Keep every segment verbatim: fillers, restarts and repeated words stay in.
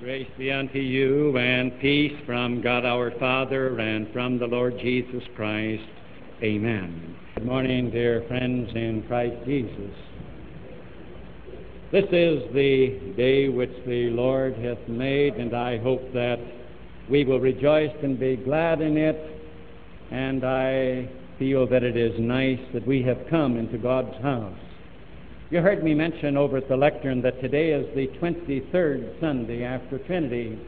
Grace be unto you, and peace from God our Father and from the Lord Jesus Christ. Amen. Good morning, dear friends in Christ Jesus. This is the day which the Lord hath made, and I hope that we will rejoice and be glad in it. And I feel that it is nice that we have come into God's house. You heard me mention over at the lectern that today is the twenty-third Sunday after Trinity.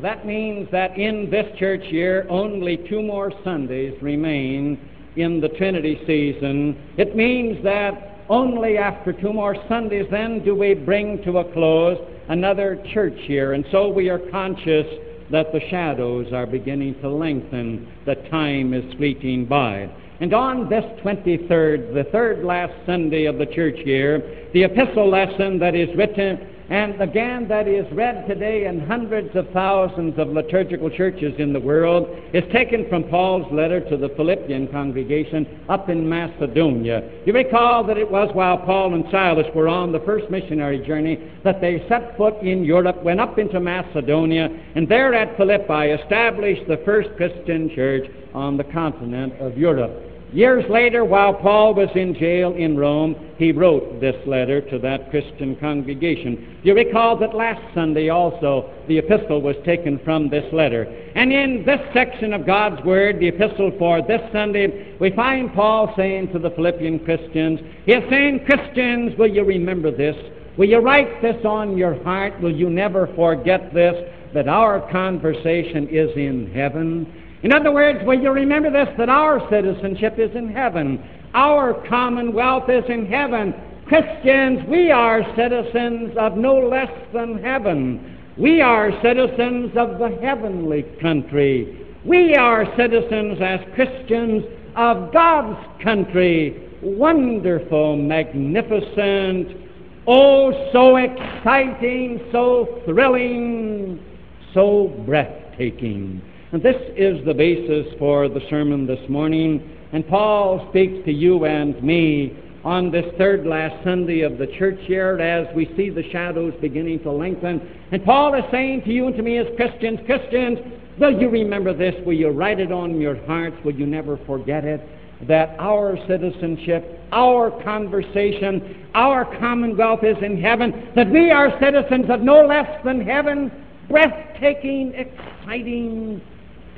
That means that in this church year, only two more Sundays remain in the Trinity season. It means that only after two more Sundays then do we bring to a close another church year. And so we are conscious that the shadows are beginning to lengthen, the time is fleeting by. And on this twenty-third, the third last Sunday of the church year, the epistle lesson that is written, and again that is read today in hundreds of thousands of liturgical churches in the world, is taken from Paul's letter to the Philippian congregation up in Macedonia. You recall that it was while Paul and Silas were on the first missionary journey that they set foot in Europe, went up into Macedonia, and there at Philippi established the first Christian church on the continent of Europe. Years later, while Paul was in jail in Rome, he wrote this letter to that Christian congregation. You recall that last Sunday also the epistle was taken from this letter. And in this section of God's Word, the epistle for this Sunday, we find Paul saying to the Philippian Christians, he is saying, Christians, will you remember this? Will you write this on your heart? Will you never forget this, that our conversation is in heaven? In other words, will you remember this, that our citizenship is in heaven. Our commonwealth is in heaven. Christians, we are citizens of no less than heaven. We are citizens of the heavenly country. We are citizens as Christians of God's country. Wonderful, magnificent, oh, so exciting, so thrilling, so breathtaking. And this is the basis for the sermon this morning. And Paul speaks to you and me on this third last Sunday of the church year as we see the shadows beginning to lengthen. And Paul is saying to you and to me as Christians, Christians, will you remember this? Will you write it on your hearts? Will you never forget it? That our citizenship, our conversation, our commonwealth is in heaven. That we are citizens of no less than heaven. Breathtaking, exciting,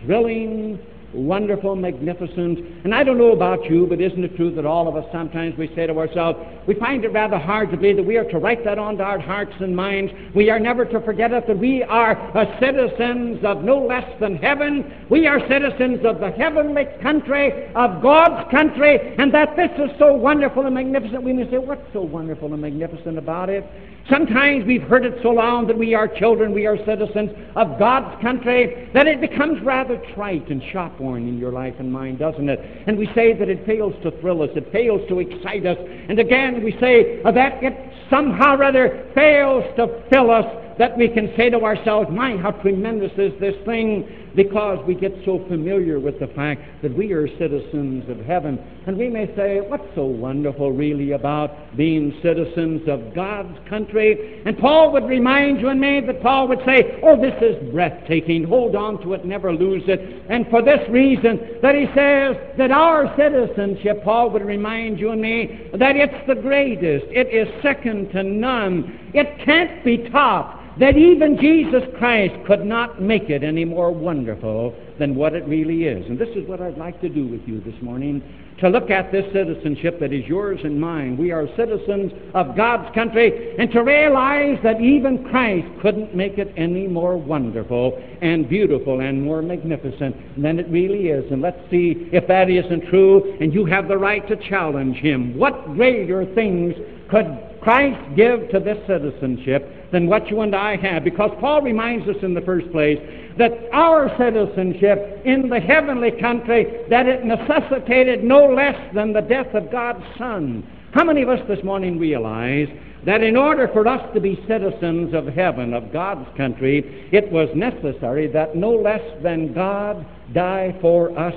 thrilling, wonderful, magnificent. And I don't know about you, but isn't it true that all of us sometimes we say to ourselves, we find it rather hard to believe that we are to write that onto our hearts and minds. We are never to forget it, that we are citizens of no less than heaven. We are citizens of the heavenly country, of God's country, and that this is so wonderful and magnificent. We may say, what's so wonderful and magnificent about it? Sometimes we've heard it so long that we are children, we are citizens of God's country, that it becomes rather trite and shopworn in your life and mine, doesn't it? And we say that it fails to thrill us, it fails to excite us. And again, we say that it somehow or other fails to fill us, that we can say to ourselves, my, how tremendous is this thing, because we get so familiar with the fact that we are citizens of heaven. And we may say, what's so wonderful really about being citizens of God's country? And Paul would remind you and me that Paul would say, oh, this is breathtaking. Hold on to it, never lose it. And for this reason that he says that our citizenship, Paul would remind you and me, that it's the greatest. It is second to none. It can't be topped. That even Jesus Christ could not make it any more wonderful than what it really is. And this is what I'd like to do with you this morning, to look at this citizenship that is yours and mine. We are citizens of God's country, and to realize that even Christ couldn't make it any more wonderful and beautiful and more magnificent than it really is. And let's see if that isn't true, and you have the right to challenge him. What greater things could Christ give to this citizenship than what you and I have? Because Paul reminds us in the first place that our citizenship in the heavenly country, that it necessitated no less than the death of God's Son. How many of us this morning realize that in order for us to be citizens of heaven, of God's country, it was necessary that no less than God die for us?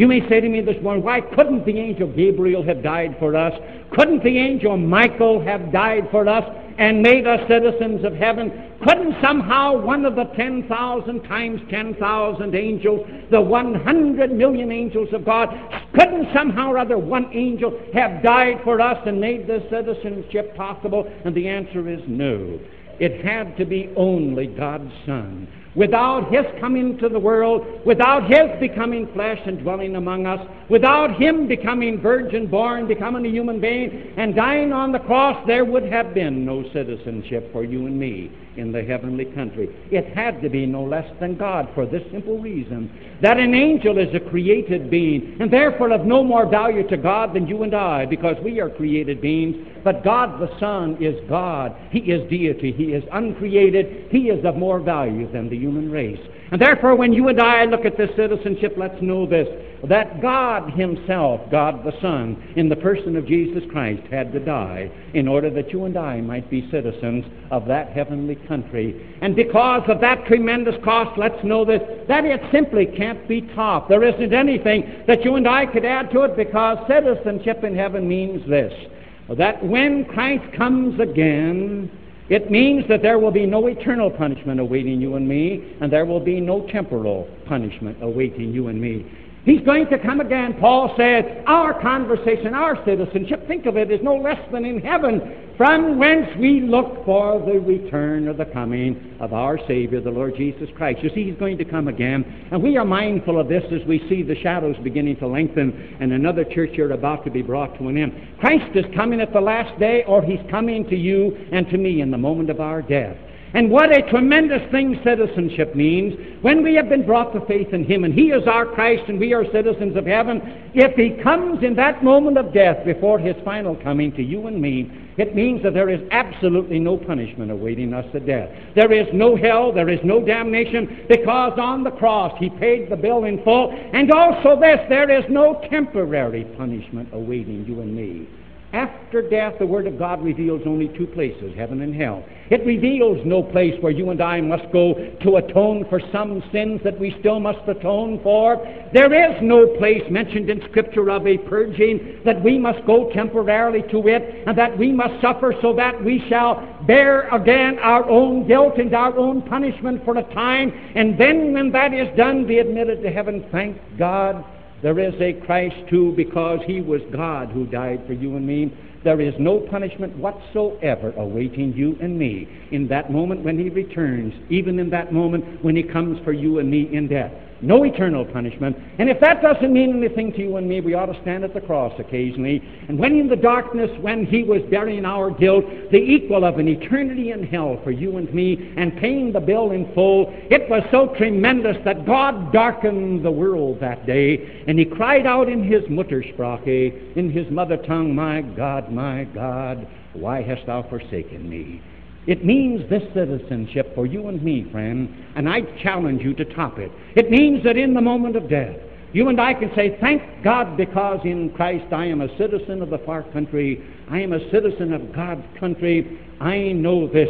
You may say to me this morning, why couldn't the angel Gabriel have died for us? Couldn't the angel Michael have died for us and made us citizens of heaven? Couldn't somehow one of the ten thousand times ten thousand angels, the one hundred million angels of God, couldn't somehow or other one angel have died for us and made this citizenship possible? And the answer is no. It had to be only God's Son. Without His coming to the world, without His becoming flesh and dwelling among us, without Him becoming virgin born, becoming a human being, and dying on the cross, there would have been no citizenship for you and me in the heavenly country. It had to be no less than God, for this simple reason, that an angel is a created being, and therefore of no more value to God than you and I, because we are created beings. But God the Son is God. He is deity. He is uncreated. He is of more value than the human race. And therefore, when you and I look at this citizenship, let's know this, that God Himself, God the Son, in the person of Jesus Christ, had to die in order that you and I might be citizens of that heavenly country. And because of that tremendous cost, let's know this, that it simply can't be topped. There isn't anything that you and I could add to it, because citizenship in heaven means this, that when Christ comes again, it means that there will be no eternal punishment awaiting you and me, and there will be no temporal punishment awaiting you and me. He's going to come again. Paul said, our conversation, our citizenship, think of it, is no less than in heaven, from whence we look for the return or the coming of our Savior, the Lord Jesus Christ. You see, He's going to come again, and we are mindful of this as we see the shadows beginning to lengthen and another church year about to be brought to an end. Christ is coming at the last day, or He's coming to you and to me in the moment of our death. And what a tremendous thing citizenship means. When we have been brought to faith in Him, and He is our Christ and we are citizens of heaven, if He comes in that moment of death before His final coming to you and me, it means that there is absolutely no punishment awaiting us at death. There is no hell, there is no damnation, because on the cross He paid the bill in full. And also this, there is no temporary punishment awaiting you and me. After death, the Word of God reveals only two places, heaven and hell. It reveals no place where you and I must go to atone for some sins that we still must atone for. There is no place mentioned in Scripture of a purging, that we must go temporarily to it, and that we must suffer so that we shall bear again our own guilt and our own punishment for a time, and then when that is done, be admitted to heaven. Thank God. There is a Christ too, because He was God who died for you and me. There is no punishment whatsoever awaiting you and me in that moment when He returns, even in that moment when He comes for you and me in death. No eternal punishment. And if that doesn't mean anything to you and me, we ought to stand at the cross occasionally. And when in the darkness, when He was bearing our guilt, the equal of an eternity in hell for you and me, and paying the bill in full, it was so tremendous that God darkened the world that day. And He cried out in His Muttersprache, in His mother tongue, my God, my God, why hast thou forsaken me? It means this citizenship for you and me, friend, and I challenge you to top it. It means that in the moment of death, you and I can say, thank God, because in Christ I am a citizen of the far country. I am a citizen of God's country. I know this,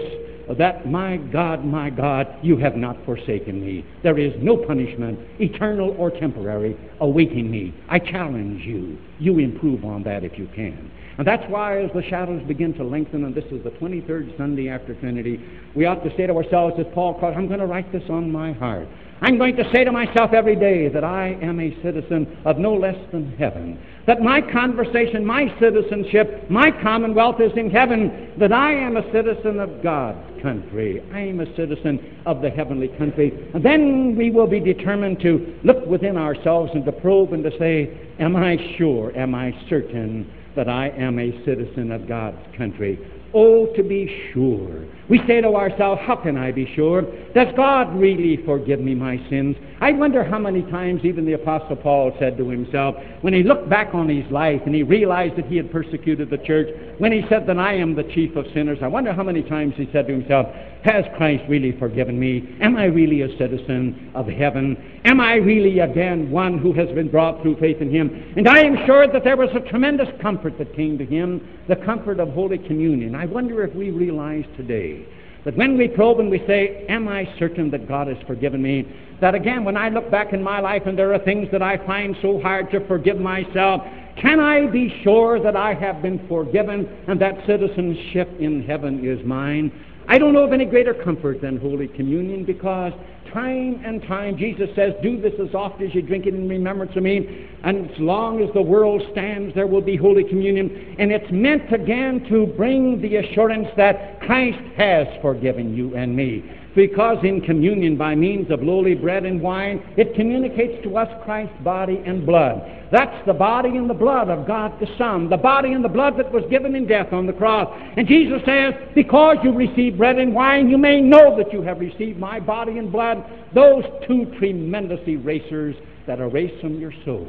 that my God, my God, you have not forsaken me. There is no punishment, eternal or temporary, awaiting me. I challenge you. You improve on that if you can. And that's why, as the shadows begin to lengthen, and this is the twenty-third Sunday after Trinity, we ought to say to ourselves, as Paul called, I'm going to write this on my heart. I'm going to say to myself every day that I am a citizen of no less than heaven, that my conversation, my citizenship, my commonwealth is in heaven, that I am a citizen of God's country. I am a citizen of the heavenly country. And then we will be determined to look within ourselves and to probe and to say, am I sure, am I certain that I am a citizen of God's country? Oh, to be sure. We say to ourselves, how can I be sure? Does God really forgive me my sins? I wonder how many times even the Apostle Paul said to himself, when he looked back on his life and he realized that he had persecuted the church, when he said that I am the chief of sinners, I wonder how many times he said to himself, has Christ really forgiven me? Am I really a citizen of heaven? Am I really again one who has been brought through faith in Him? And I am sure that there was a tremendous comfort that came to him, the comfort of Holy Communion. I wonder if we realize today But when we probe and we say, am I certain that God has forgiven me? That again, when I look back in my life and there are things that I find so hard to forgive myself, can I be sure that I have been forgiven and that citizenship in heaven is mine? I don't know of any greater comfort than Holy Communion, because time and time Jesus says, do this as oft as you drink it in remembrance of me. And as long as the world stands, there will be Holy Communion. And it's meant again to bring the assurance that Christ has forgiven you and me. Because in communion, by means of lowly bread and wine, it communicates to us Christ's body and blood. That's the body and the blood of God the Son, the body and the blood that was given in death on the cross. And Jesus says, because you receive bread and wine, you may know that you have received my body and blood, those two tremendous erasers that erase from your soul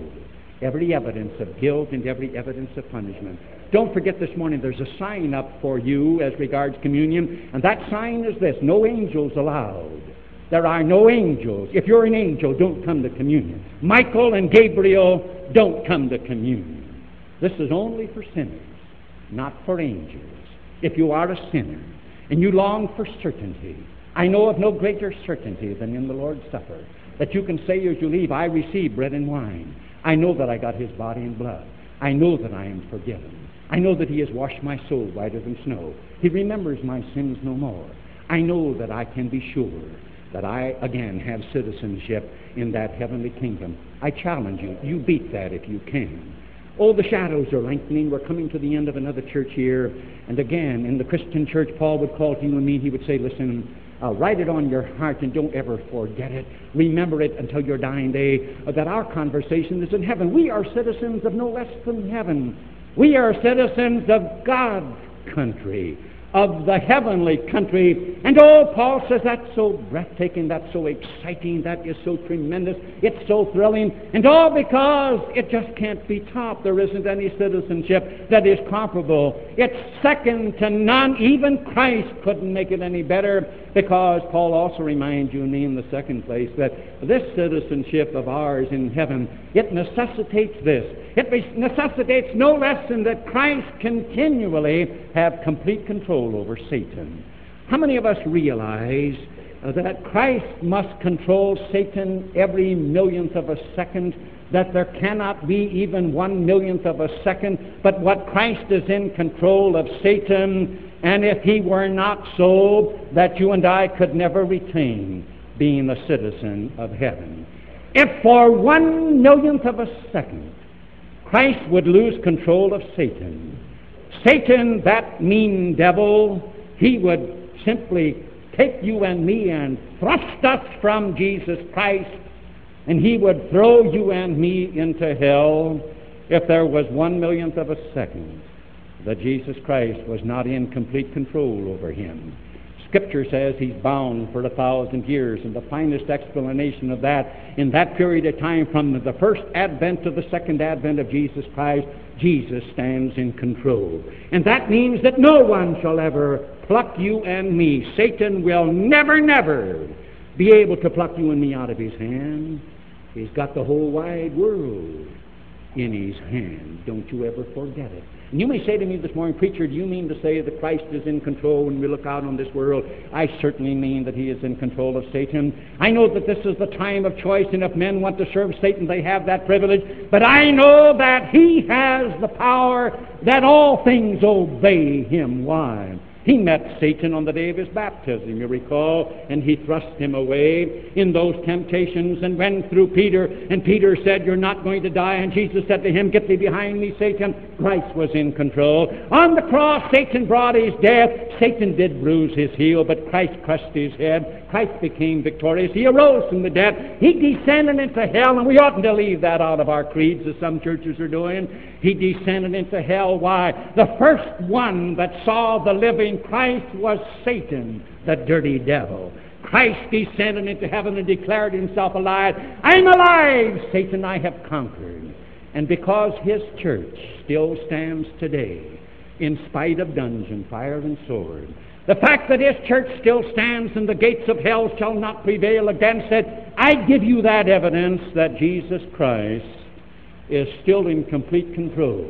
every evidence of guilt and every evidence of punishment. Don't forget this morning there's a sign up for you as regards communion, and that sign is this: no angels allowed. There are no angels. If you're an angel, don't come to communion. Michael and Gabriel, don't come to communion. This is only for sinners, not for angels. If you are a sinner and you long for certainty, I know of no greater certainty than in the Lord's Supper, that you can say as you leave, I receive bread and wine. I know that I got his body and blood. I know that I am forgiven. I know that he has washed my soul whiter than snow. He remembers my sins no more. I know that I can be sure that I, again, have citizenship in that heavenly kingdom. I challenge you. You beat that if you can. Oh, the shadows are lengthening. We're coming to the end of another church year. And again, in the Christian church, Paul would call to you and me. He would say, listen, Uh, write it on your heart and don't ever forget it. Remember it until your dying day, uh, that our conversation is in heaven. We are citizens of no less than heaven. We are citizens of God's country, of the heavenly country. And oh, Paul says that's so breathtaking, that's so exciting, that is so tremendous, it's so thrilling, and all because it just can't be topped. There isn't any citizenship that is comparable. It's second to none. Even Christ couldn't make it any better, because Paul also reminds you and me in the second place that this citizenship of ours in heaven, it necessitates this. It necessitates no less than that Christ continually have complete control over Satan. How many of us realize uh, that Christ must control Satan every millionth of a second, that there cannot be even one millionth of a second, but what Christ is in control of Satan, and if he were not so, that you and I could never retain being a citizen of heaven. If for one millionth of a second Christ would lose control of Satan, Satan, that mean devil, he would simply take you and me and thrust us from Jesus Christ, and he would throw you and me into hell if there was one millionth of a second that Jesus Christ was not in complete control over him. Scripture says he's bound for a thousand years, and the finest explanation of that, in that period of time from the first advent to the second advent of Jesus Christ, Jesus stands in control. And that means that no one shall ever pluck you and me. Satan will never, never be able to pluck you and me out of his hand. He's got the whole wide world in his hand. Don't you ever forget it. And you may say to me this morning, preacher, do you mean to say that Christ is in control when we look out on this world? I certainly mean that he is in control of Satan. I know that this is the time of choice, and if men want to serve Satan, they have that privilege. But I know that he has the power, that all things obey him. Why? He met Satan on the day of his baptism, you recall, and he thrust him away in those temptations and went through Peter, and Peter said, you're not going to die, and Jesus said to him, get thee behind me, Satan. Christ was in control. On the cross, Satan brought his death. Satan did bruise his heel, but Christ crushed his head. Christ became victorious. He arose from the dead. He descended into hell, and we oughtn't to leave that out of our creeds, as some churches are doing. He descended into hell. Why? The first one that saw the living Christ was Satan, the dirty devil. Christ descended into heaven and declared himself alive. I'm alive, Satan, I have conquered. And because his church still stands today, in spite of dungeon, fire, and sword, the fact that his church still stands and the gates of hell shall not prevail against it, I give you that evidence that Jesus Christ is still in complete control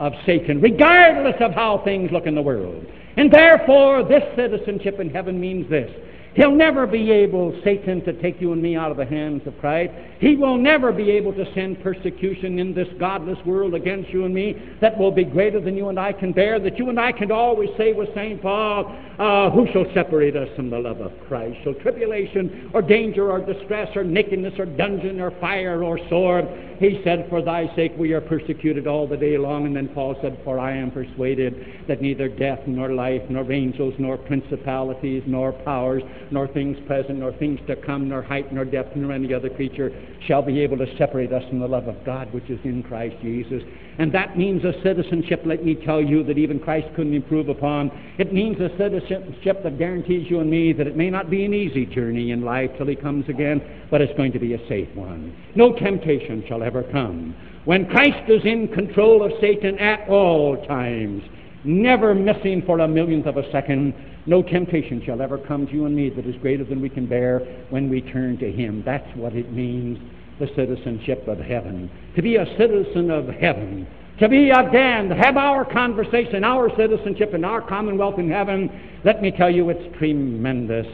of Satan, regardless of how things look in the world. And therefore, this citizenship in heaven means this. He'll never be able, Satan, to take you and me out of the hands of Christ. He will never be able to send persecution in this godless world against you and me that will be greater than you and I can bear, that you and I can always say with Saint Paul, uh, who shall separate us from the love of Christ? Shall tribulation or danger or distress or nakedness or dungeon or fire or sword? He said, for thy sake we are persecuted all the day long. And then Paul said, for I am persuaded that neither death nor life nor angels nor principalities nor powers nor things present, nor things to come, nor height, nor depth, nor any other creature shall be able to separate us from the love of God which is in Christ Jesus. And that means a citizenship, let me tell you, that even Christ couldn't improve upon. It means a citizenship that guarantees you and me that it may not be an easy journey in life till He comes again, but it's going to be a safe one. No temptation shall ever come. When Christ is in control of Satan at all times, never missing for a millionth of a second, no temptation shall ever come to you and me that is greater than we can bear when we turn to Him. That's what it means, the citizenship of heaven. To be a citizen of heaven. To be again, to have our conversation, our citizenship, and our commonwealth in heaven. Let me tell you, it's tremendous.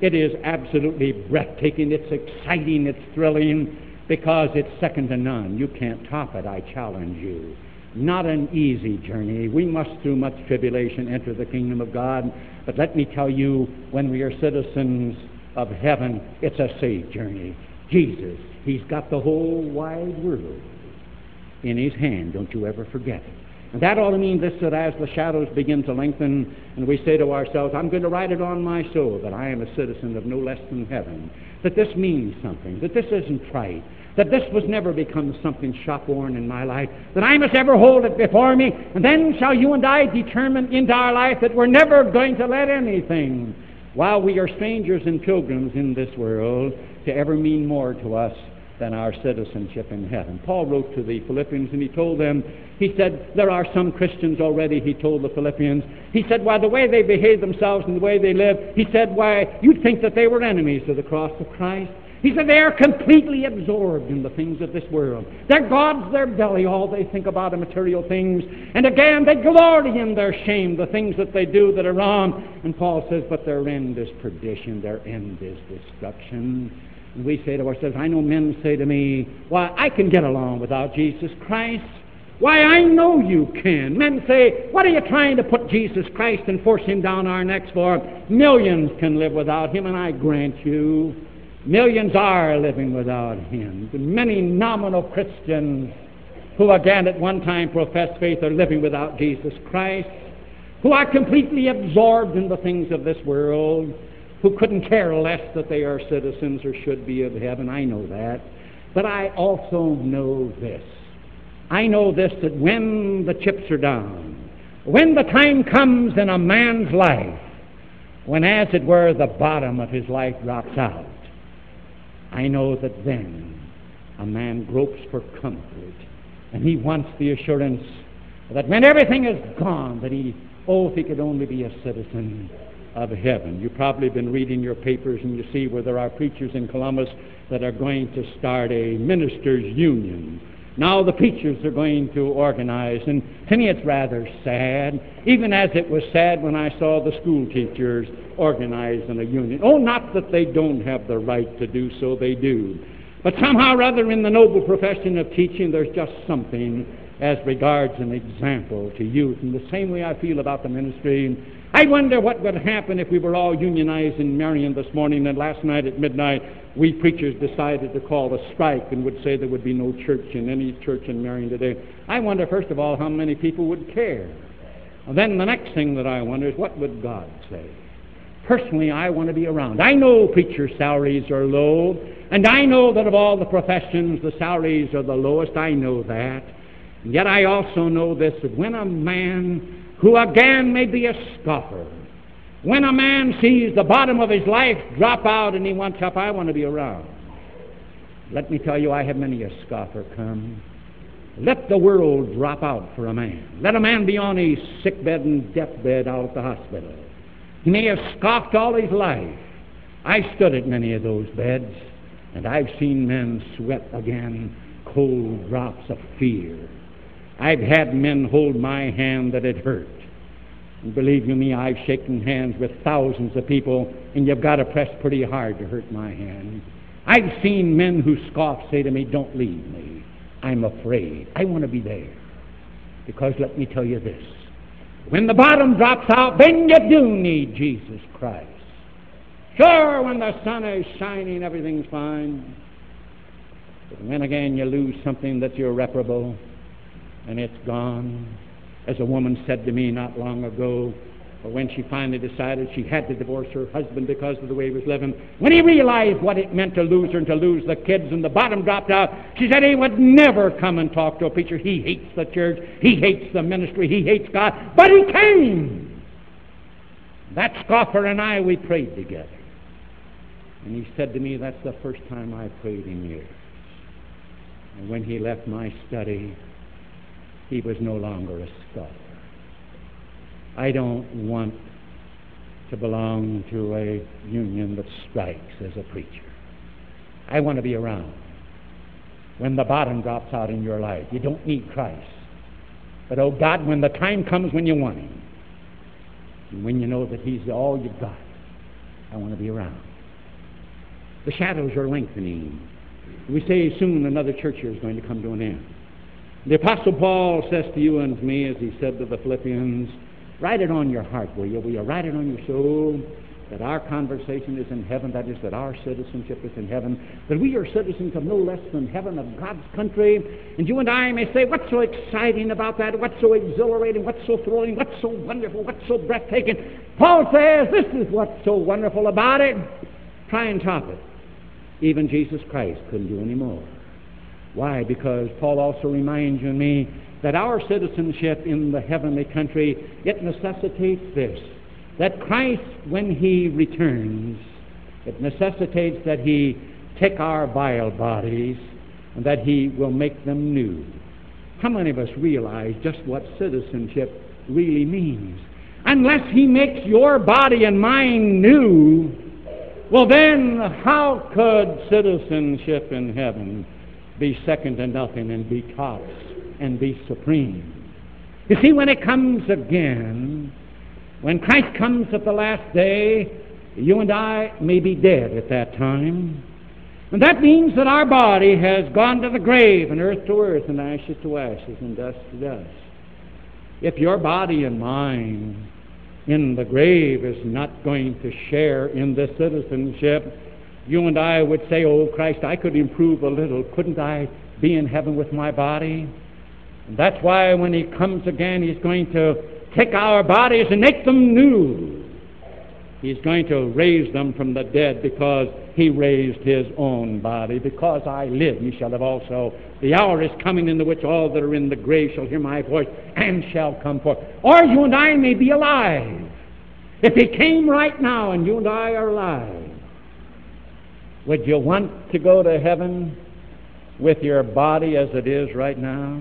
It is absolutely breathtaking. It's exciting. It's thrilling. Because it's second to none. You can't top it, I challenge you. Not an easy journey. We must, through much tribulation, enter the kingdom of God. But let me tell you, when we are citizens of heaven, it's a safe journey. Jesus, He's got the whole wide world in His hand. Don't you ever forget it. And that ought to mean this, that as the shadows begin to lengthen and we say to ourselves, I'm going to write it on my soul that I am a citizen of no less than heaven, that this means something, that this isn't trite, that this was never become something shop-worn in my life, that I must ever hold it before me, and then shall you and I determine into our life that we're never going to let anything, while we are strangers and pilgrims in this world, to ever mean more to us than our citizenship in heaven. Paul wrote to the Philippians, and he told them, he said, there are some Christians already, he told the Philippians, he said, why, the way they behave themselves and the way they live, he said, why, you'd think that they were enemies to the cross of Christ. He said, they are completely absorbed in the things of this world. Their gods, their belly, all they think about are material things. And again, they glory in their shame, the things that they do that are wrong. And Paul says, but their end is perdition, their end is destruction. And we say to ourselves, I know men say to me, why, I can get along without Jesus Christ. Why, I know you can. Men say, what are you trying to put Jesus Christ and force Him down our necks for? Millions can live without Him, and I grant you, millions are living without Him. Many nominal Christians who again at one time professed faith are living without Jesus Christ, who are completely absorbed in the things of this world, who couldn't care less that they are citizens or should be of heaven. I know that. But I also know this. I know this, that when the chips are down, when the time comes in a man's life, when as it were the bottom of his life drops out, I know that then a man gropes for comfort, and he wants the assurance that when everything is gone, that he, oh, if he could only be a citizen of heaven. You've probably been reading your papers, and you see where there are preachers in Columbus that are going to start a ministers' union. Now the preachers are going to organize, and to me it's rather sad, even as it was sad when I saw the school teachers organize in a union. Oh, not that they don't have the right to do so, they do. But somehow or other in the noble profession of teaching, there's just something as regards an example to youth. In the same way I feel about the ministry, I wonder what would happen if we were all unionized in Marion this morning, and last night at midnight we preachers decided to call a strike and would say there would be no church in any church in Marion today. I wonder, first of all, how many people would care. And then the next thing that I wonder is, what would God say? Personally, I want to be around. I know preacher salaries are low, and I know that of all the professions, the salaries are the lowest. I know that. And yet I also know this, that when a man who again may be a scoffer, when a man sees the bottom of his life drop out and he wants up, I want to be around. Let me tell you, I have many a scoffer come. Let the world drop out for a man. Let a man be on his sickbed and deathbed out at the hospital. He may have scoffed all his life. I stood at many of those beds, and I've seen men sweat again cold drops of fear. I've had men hold my hand that it hurt. And believe you me, I've shaken hands with thousands of people, and you've got to press pretty hard to hurt my hand. I've seen men who scoff say to me, "Don't leave me. I'm afraid. I want to be there." Because let me tell you this, when the bottom drops out, then you do need Jesus Christ. Sure, when the sun is shining, everything's fine. But when again you lose something that's irreparable, and it's gone. As a woman said to me not long ago, but when she finally decided she had to divorce her husband because of the way he was living, when he realized what it meant to lose her and to lose the kids and the bottom dropped out, she said he would never come and talk to a preacher. He hates the church. He hates the ministry. He hates God. But he came. That scoffer and I, we prayed together. And he said to me, "That's the first time I prayed in years." And when he left my study, he was no longer a scoffer. I don't want to belong to a union that strikes as a preacher. I want to be around when the bottom drops out in your life. You don't need Christ. But, oh God, when the time comes when you want him, and when you know that he's all you've got, I want to be around. The shadows are lengthening. We say soon another church year is going to come to an end. The Apostle Paul says to you and to me, as he said to the Philippians, "Write it on your heart, will you? Will you write it on your soul, that our conversation is in heaven, that is, that our citizenship is in heaven, that we are citizens of no less than heaven, of God's country." And you and I may say, "What's so exciting about that? What's so exhilarating? What's so thrilling? What's so wonderful? What's so breathtaking?" Paul says, this is what's so wonderful about it. Try and top it. Even Jesus Christ couldn't do any more. Why? Because Paul also reminds you and me that our citizenship in the heavenly country, it necessitates this, that Christ, when he returns, it necessitates that he take our vile bodies and that he will make them new. How many of us realize just what citizenship really means? Unless he makes your body and mine new, well then how could citizenship in heaven be second to nothing and be top and be supreme? You see, when it comes again, when Christ comes at the last day, you and I may be dead at that time. And that means that our body has gone to the grave, and earth to earth, and ashes to ashes, and dust to dust. If your body and mine in the grave is not going to share in this citizenship, you and I would say, "Oh, Christ, I could improve a little. Couldn't I be in heaven with my body?" And that's why when he comes again, he's going to take our bodies and make them new. He's going to raise them from the dead because he raised his own body. "Because I live, ye shall live also. The hour is coming in the which all that are in the grave shall hear my voice and shall come forth." Or you and I may be alive. If he came right now and you and I are alive, would you want to go to heaven with your body as it is right now?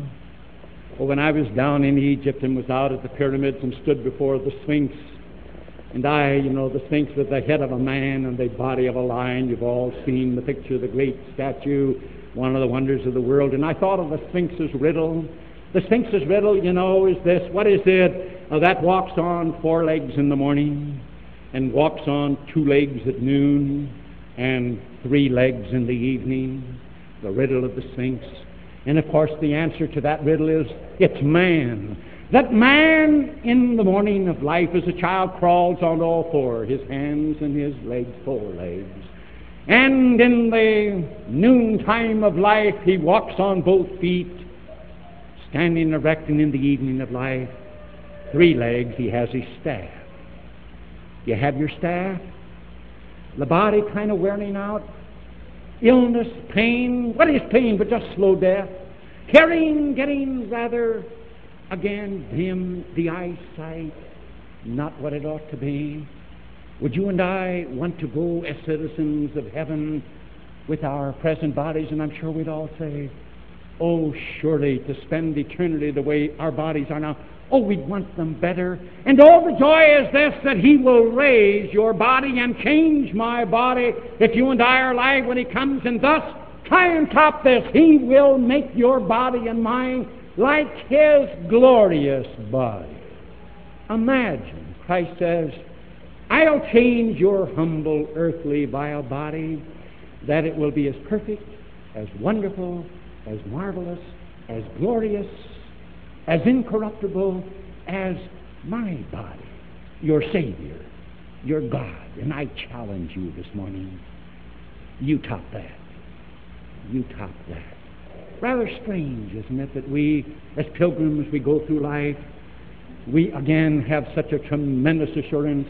Well, when I was down in Egypt and was out at the pyramids and stood before the Sphinx, and I, you know, the Sphinx with the head of a man and the body of a lion, you've all seen the picture of the great statue, one of the wonders of the world, and I thought of the Sphinx's riddle. The Sphinx's riddle, you know, is this, what is it? Oh, that walks on four legs in the morning and walks on two legs at noon and three legs in the evening, the riddle of the Sphinx. And of course the answer to that riddle is, it's man. That man in the morning of life as a child crawls on all four, his hands and his legs, four legs. And in the noontime of life he walks on both feet, standing erect, and in the evening of life, three legs, he has his staff. You have your staff? The body kind of wearing out, illness, pain. What is pain but just slow death? Hearing, getting rather, again, dim, the eyesight, not what it ought to be. Would you and I want to go as citizens of heaven with our present bodies? And I'm sure we'd all say, "Oh, surely to spend eternity the way our bodies are now. Oh, we'd want them better." And all the joy is this, that he will raise your body and change my body if you and I are alive when he comes. And thus, try and top this, he will make your body and mine like his glorious body. Imagine, Christ says, I'll change your humble earthly vile body that it will be as perfect, as wonderful, as marvelous, as glorious, as incorruptible as my body, your Savior, your God. And I challenge you this morning, you top that. You top that. Rather strange, isn't it, that we, as pilgrims, we go through life, we again have such a tremendous assurance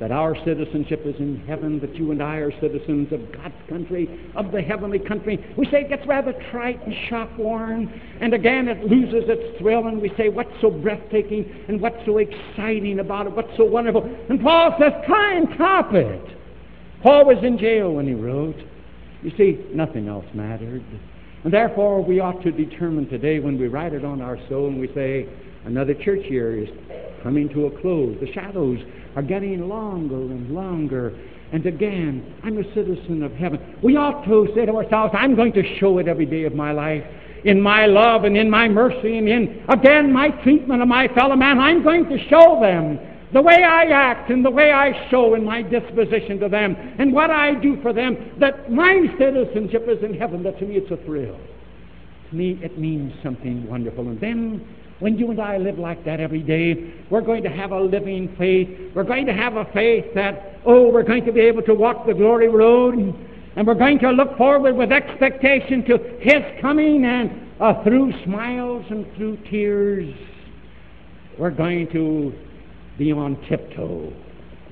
that our citizenship is in heaven, that you and I are citizens of God's country, of the heavenly country. We say it gets rather trite and shop-worn, and again it loses its thrill, and we say, what's so breathtaking, and what's so exciting about it, what's so wonderful? And Paul says, try and top it. Paul was in jail when he wrote. You see, nothing else mattered. And therefore, we ought to determine today when we write it on our soul and we say, another church year is coming to a close. The shadows are getting longer and longer. And again, I'm a citizen of heaven. We ought to say to ourselves, I'm going to show it every day of my life, in my love and in my mercy and in, again, my treatment of my fellow man. I'm going to show them the way I act and the way I show in my disposition to them and what I do for them, that my citizenship is in heaven. That to me it's a thrill. To me it means something wonderful. And then when you and I live like that every day, we're going to have a living faith. We're going to have a faith that, oh, we're going to be able to walk the glory road, and, and we're going to look forward with expectation to his coming, and uh, through smiles and through tears, we're going to be on tiptoe,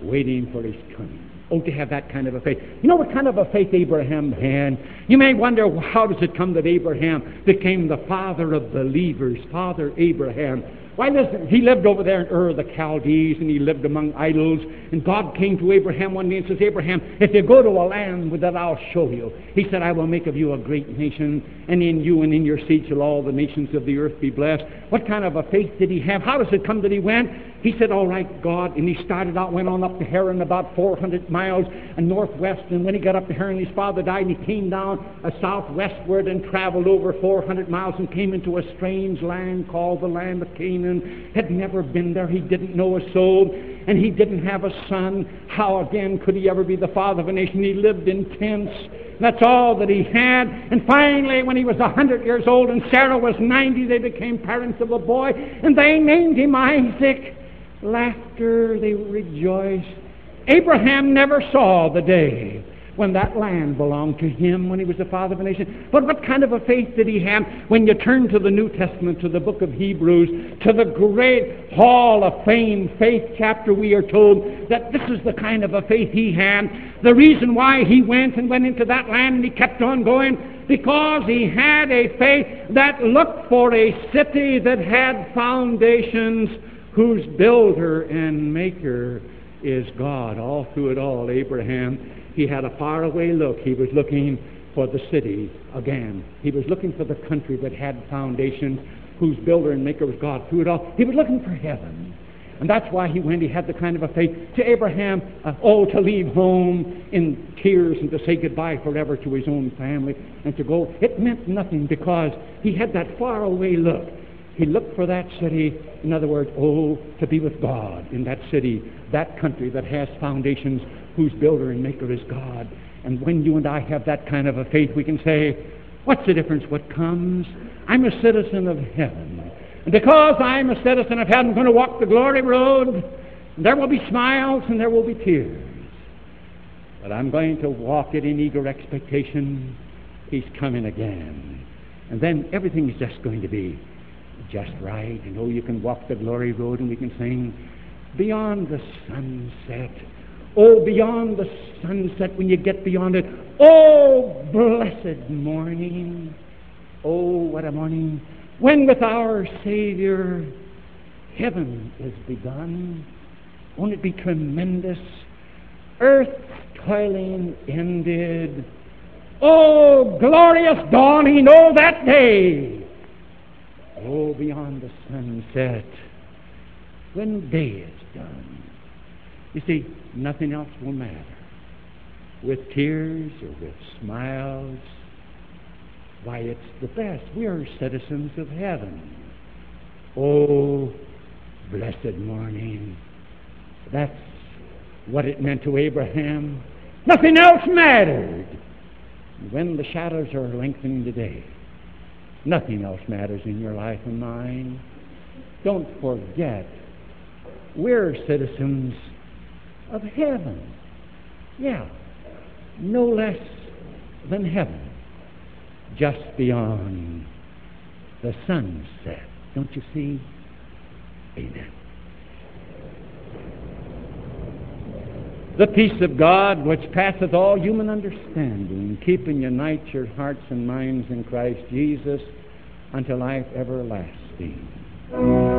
waiting for his coming. Oh, to have that kind of a faith. You know what kind of a faith Abraham had? You may wonder, well, how does it come that Abraham became the father of believers, Father Abraham? Why, listen, he lived over there in Ur of the Chaldees, and he lived among idols, and God came to Abraham one day and says, Abraham, if you go to a land that I'll show you, he said, I will make of you a great nation, and in you and in your seed shall all the nations of the earth be blessed. What kind of a faith did he have? How does it come that he went? He said, all right, God, and he started out, went on up to Haran, about four hundred miles and northwest, and when he got up to Haran, his father died, and he came down uh, southwestward and traveled over four hundred miles and came into a strange land called the land of Canaan. Had never been there. He didn't know a soul, and he didn't have a son. How again could he ever be the father of a nation? He lived in tents. That's all that he had. And finally, when he was a hundred years old and Sarah was ninety, they became parents of a boy, and they named him Isaac. Laughter, they rejoiced. Abraham never saw the day when that land belonged to him, when he was the father of a nation. But what kind of a faith did he have? When you turn to the New Testament, to the book of Hebrews, to the great hall of fame, faith chapter, we are told that this is the kind of a faith he had. The reason why he went and went into that land and he kept on going, because he had a faith that looked for a city that had foundations, whose builder and maker is God. All through it all, Abraham, he had a faraway look. He was looking for the city again. He was looking for the country that had foundations, whose builder and maker was God. Through it all, he was looking for heaven. And that's why he went. He had the kind of a faith. To Abraham, uh, oh, to leave home in tears and to say goodbye forever to his own family and to go, it meant nothing, because he had that faraway look. He looked for that city. In other words, oh, to be with God in that city, that country that has foundations, whose builder and maker is God. And when you and I have that kind of a faith, we can say, what's the difference what comes? I'm a citizen of heaven. And because I'm a citizen of heaven, I'm going to walk the glory road. And there will be smiles and there will be tears. But I'm going to walk it in eager expectation. He's coming again. And then everything is just going to be just right. And oh, you can walk the glory road, and we can sing, beyond the sunset, oh, beyond the sunset, when you get beyond it, oh, blessed morning, oh, what a morning, when with our Savior heaven is begun. Won't it be tremendous? Earth's toiling ended, oh, glorious dawning, oh, that day, oh, beyond the sunset, when day is done. You see, nothing else will matter. With tears or with smiles, why, it's the best. We are citizens of heaven. Oh, blessed morning. That's what it meant to Abraham. Nothing else mattered. When the shadows are lengthening today, nothing else matters in your life and mine. Don't forget, we're citizens of heaven. Yeah, no less than heaven, just beyond the sunset. Don't you see? Amen. The peace of God, which passeth all human understanding, keep and unite your hearts and minds in Christ Jesus unto life everlasting.